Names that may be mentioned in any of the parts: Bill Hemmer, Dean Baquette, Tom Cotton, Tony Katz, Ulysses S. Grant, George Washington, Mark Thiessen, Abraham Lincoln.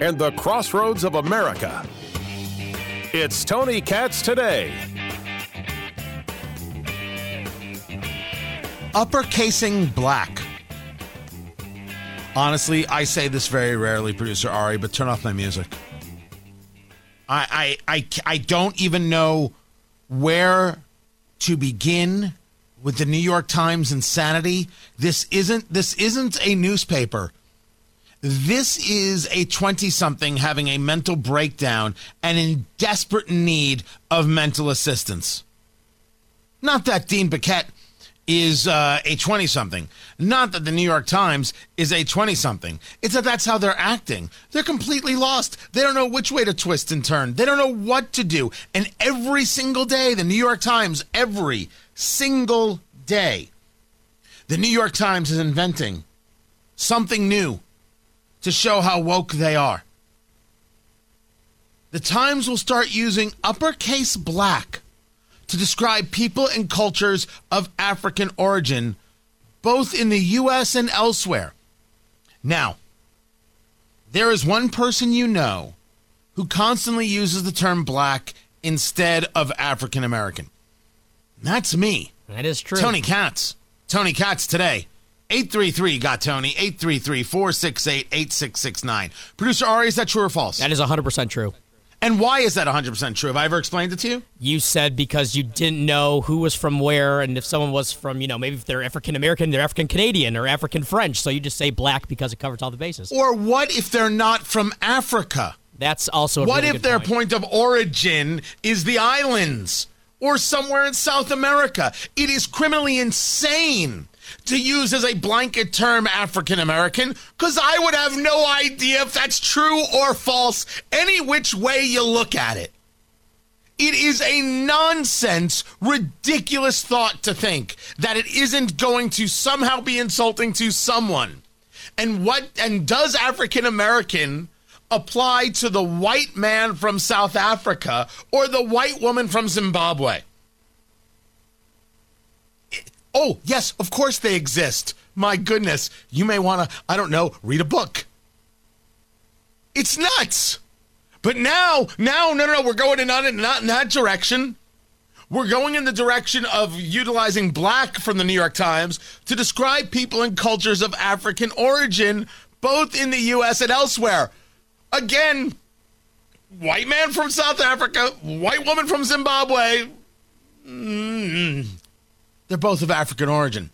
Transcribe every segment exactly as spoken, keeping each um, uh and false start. and the crossroads of America. It's Tony Katz Today. Uppercasing black. Honestly, I say this very rarely, Producer Ari, but turn off my music. I, I, I, I don't even know where to begin with the New York Times insanity. This isn't this isn't a newspaper. This is a twenty-something having a mental breakdown and in desperate need of mental assistance. Not that Dean Baquette is uh, a twenty-something. Not that the New York Times is a twenty-something. It's that that's how they're acting. They're completely lost. They don't know which way to twist and turn. They don't know what to do. And every single day, the New York Times, every single day, the New York Times is inventing something new to show how woke they are. The Times will start using uppercase black to describe people and cultures of African origin, both in the U S and elsewhere. Now, there is one person you know who constantly uses the term black instead of African American. That's me. That is true. Tony Katz. Tony Katz Today. eight three three, got Tony, eight three three, four six eight, eight six six nine. Producer Ari, is that true or false? That is one hundred percent true. And why is that one hundred percent true? Have I ever explained it to you? You said because you didn't know who was from where, and if someone was from, you know, maybe if they're African-American, they're African-Canadian or African-French, so you just say black because it covers all the bases. Or what if they're not from Africa? That's also a What really if their point. point of origin is the islands or somewhere in South America? It is criminally insane to use as a blanket term African-American, because I would have no idea if that's true or false, any which way you look at it. It is a nonsense, ridiculous thought to think that it isn't going to somehow be insulting to someone. And what and does African-American apply to the white man from South Africa or the white woman from Zimbabwe? Oh, yes, of course they exist. My goodness. You may want to, I don't know, read a book. It's nuts. But now, now, no, no, no, we're going in, not, not in that direction. We're going in the direction of utilizing black from the New York Times to describe people and cultures of African origin, both in the U S and elsewhere. Again, white man from South Africa, white woman from Zimbabwe. Mm-hmm. They're both of African origin.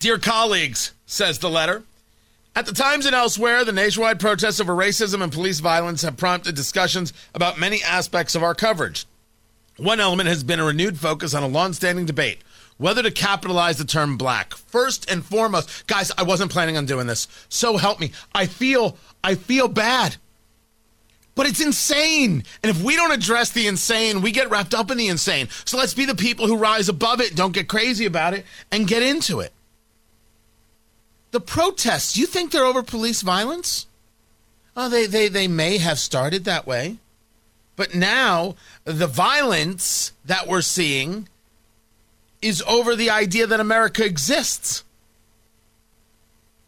Dear colleagues, says the letter, at the Times and elsewhere, the nationwide protests over racism and police violence have prompted discussions about many aspects of our coverage. One element has been a renewed focus on a longstanding debate, whether to capitalize the term black. First and foremost, guys, I wasn't planning on doing this. So help me. I feel, I feel bad. But it's insane. And if we don't address the insane, we get wrapped up in the insane. So let's be the people who rise above it, don't get crazy about it, and get into it. The protests, you think they're over police violence? Oh, they, they, they may have started that way. But now the violence that we're seeing is over the idea that America exists.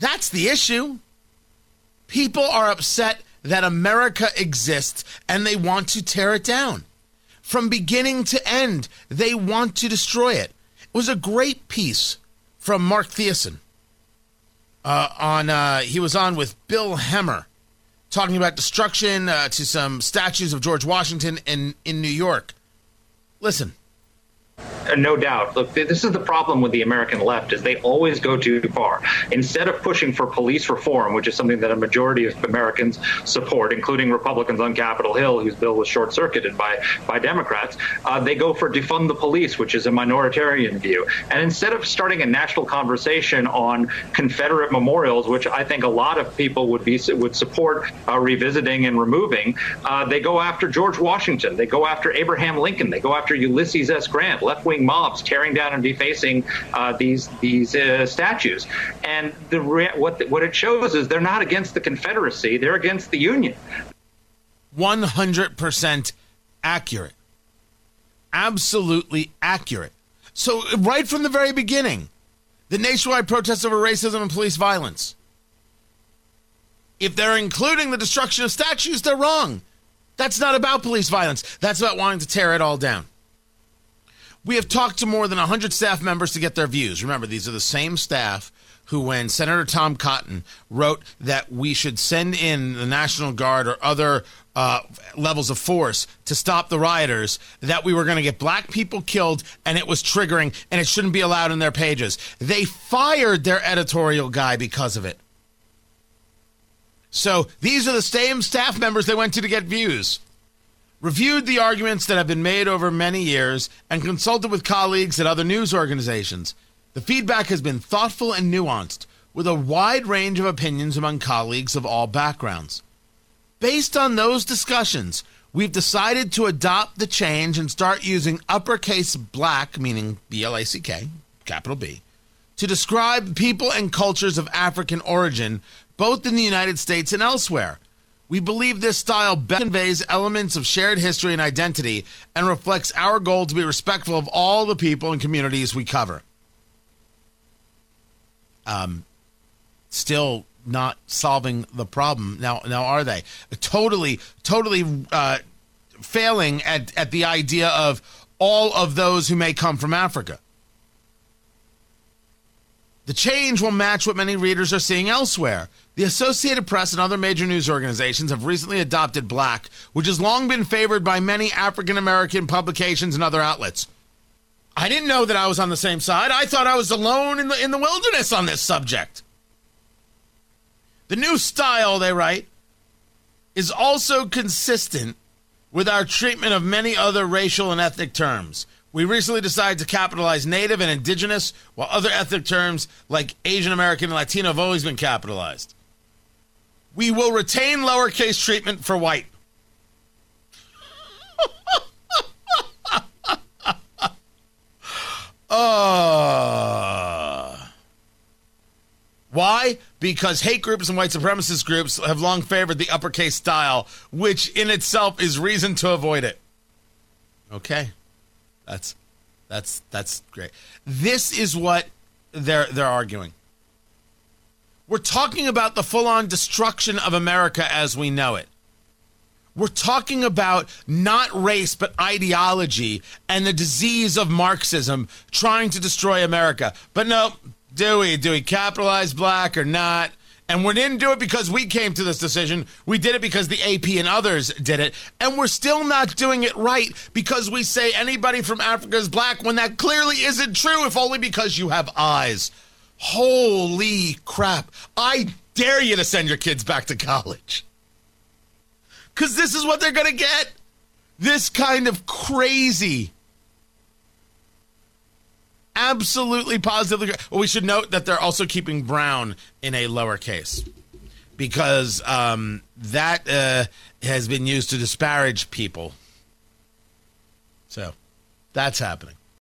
That's the issue. People are upset that America exists, and they want to tear it down. From beginning to end, they want to destroy it. It was a great piece from Mark Thiessen. Uh, on, uh, he was on with Bill Hemmer, talking about destruction uh, to some statues of George Washington in, in New York. Listen. No doubt. Look, this is the problem with the American left, is they always go too far. Instead of pushing for police reform, which is something that a majority of Americans support, including Republicans on Capitol Hill, whose bill was short-circuited by, by Democrats, uh, they go for defund the police, which is a minoritarian view. And instead of starting a national conversation on Confederate memorials, which I think a lot of people would be would support uh, revisiting and removing, uh, they go after George Washington. They go after Abraham Lincoln. They go after Ulysses S. Grant. Left-wing mobs tearing down and defacing uh, these these uh, statues, and the re- what the, what it shows is they're not against the Confederacy; they're against the Union. One hundred percent accurate, absolutely accurate. So right from the very beginning, the nationwide protests over racism and police violence. If they're including the destruction of statues, they're wrong. That's not about police violence. That's about wanting to tear it all down. We have talked to more than one hundred staff members to get their views. Remember, these are the same staff who, when Senator Tom Cotton wrote that we should send in the National Guard or other uh, levels of force to stop the rioters, that we were going to get black people killed and it was triggering and it shouldn't be allowed in their pages. They fired their editorial guy because of it. So these are the same staff members they went to to get views. Reviewed the arguments that have been made over many years, and consulted with colleagues at other news organizations. The feedback has been thoughtful and nuanced, with a wide range of opinions among colleagues of all backgrounds. Based on those discussions, we've decided to adopt the change and start using uppercase black, meaning B L A C K, capital B, to describe people and cultures of African origin, both in the United States and elsewhere. We believe this style best conveys elements of shared history and identity and reflects our goal to be respectful of all the people and communities we cover. Um, still not solving the problem. Now, now are they? Totally, totally uh, failing at, at the idea of all of those who may come from Africa. The change will match what many readers are seeing elsewhere. The Associated Press and other major news organizations have recently adopted black, which has long been favored by many African-American publications and other outlets. I didn't know that I was on the same side. I thought I was alone in the, in the wilderness on this subject. The new style, they write, is also consistent with our treatment of many other racial and ethnic terms. We recently decided to capitalize Native and Indigenous, while other ethnic terms like Asian American and Latino have always been capitalized. We will retain lowercase treatment for white. uh, why? Because hate groups and white supremacist groups have long favored the uppercase style, which in itself is reason to avoid it. Okay. That's, that's, that's great. This is what they're, they're arguing. We're talking about the full-on destruction of America as we know it. We're talking about not race, but ideology and the disease of Marxism trying to destroy America. But no, do we, do we capitalize black or not? And we didn't do it because we came to this decision. We did it because the A P and others did it. And we're still not doing it right because we say anybody from Africa is black when that clearly isn't true, if only because you have eyes. Holy crap. I dare you to send your kids back to college. Because this is what they're going to get. This kind of crazy, absolutely positively. Well, we should note that they're also keeping brown in a lowercase because um, that uh, has been used to disparage people. So that's happening.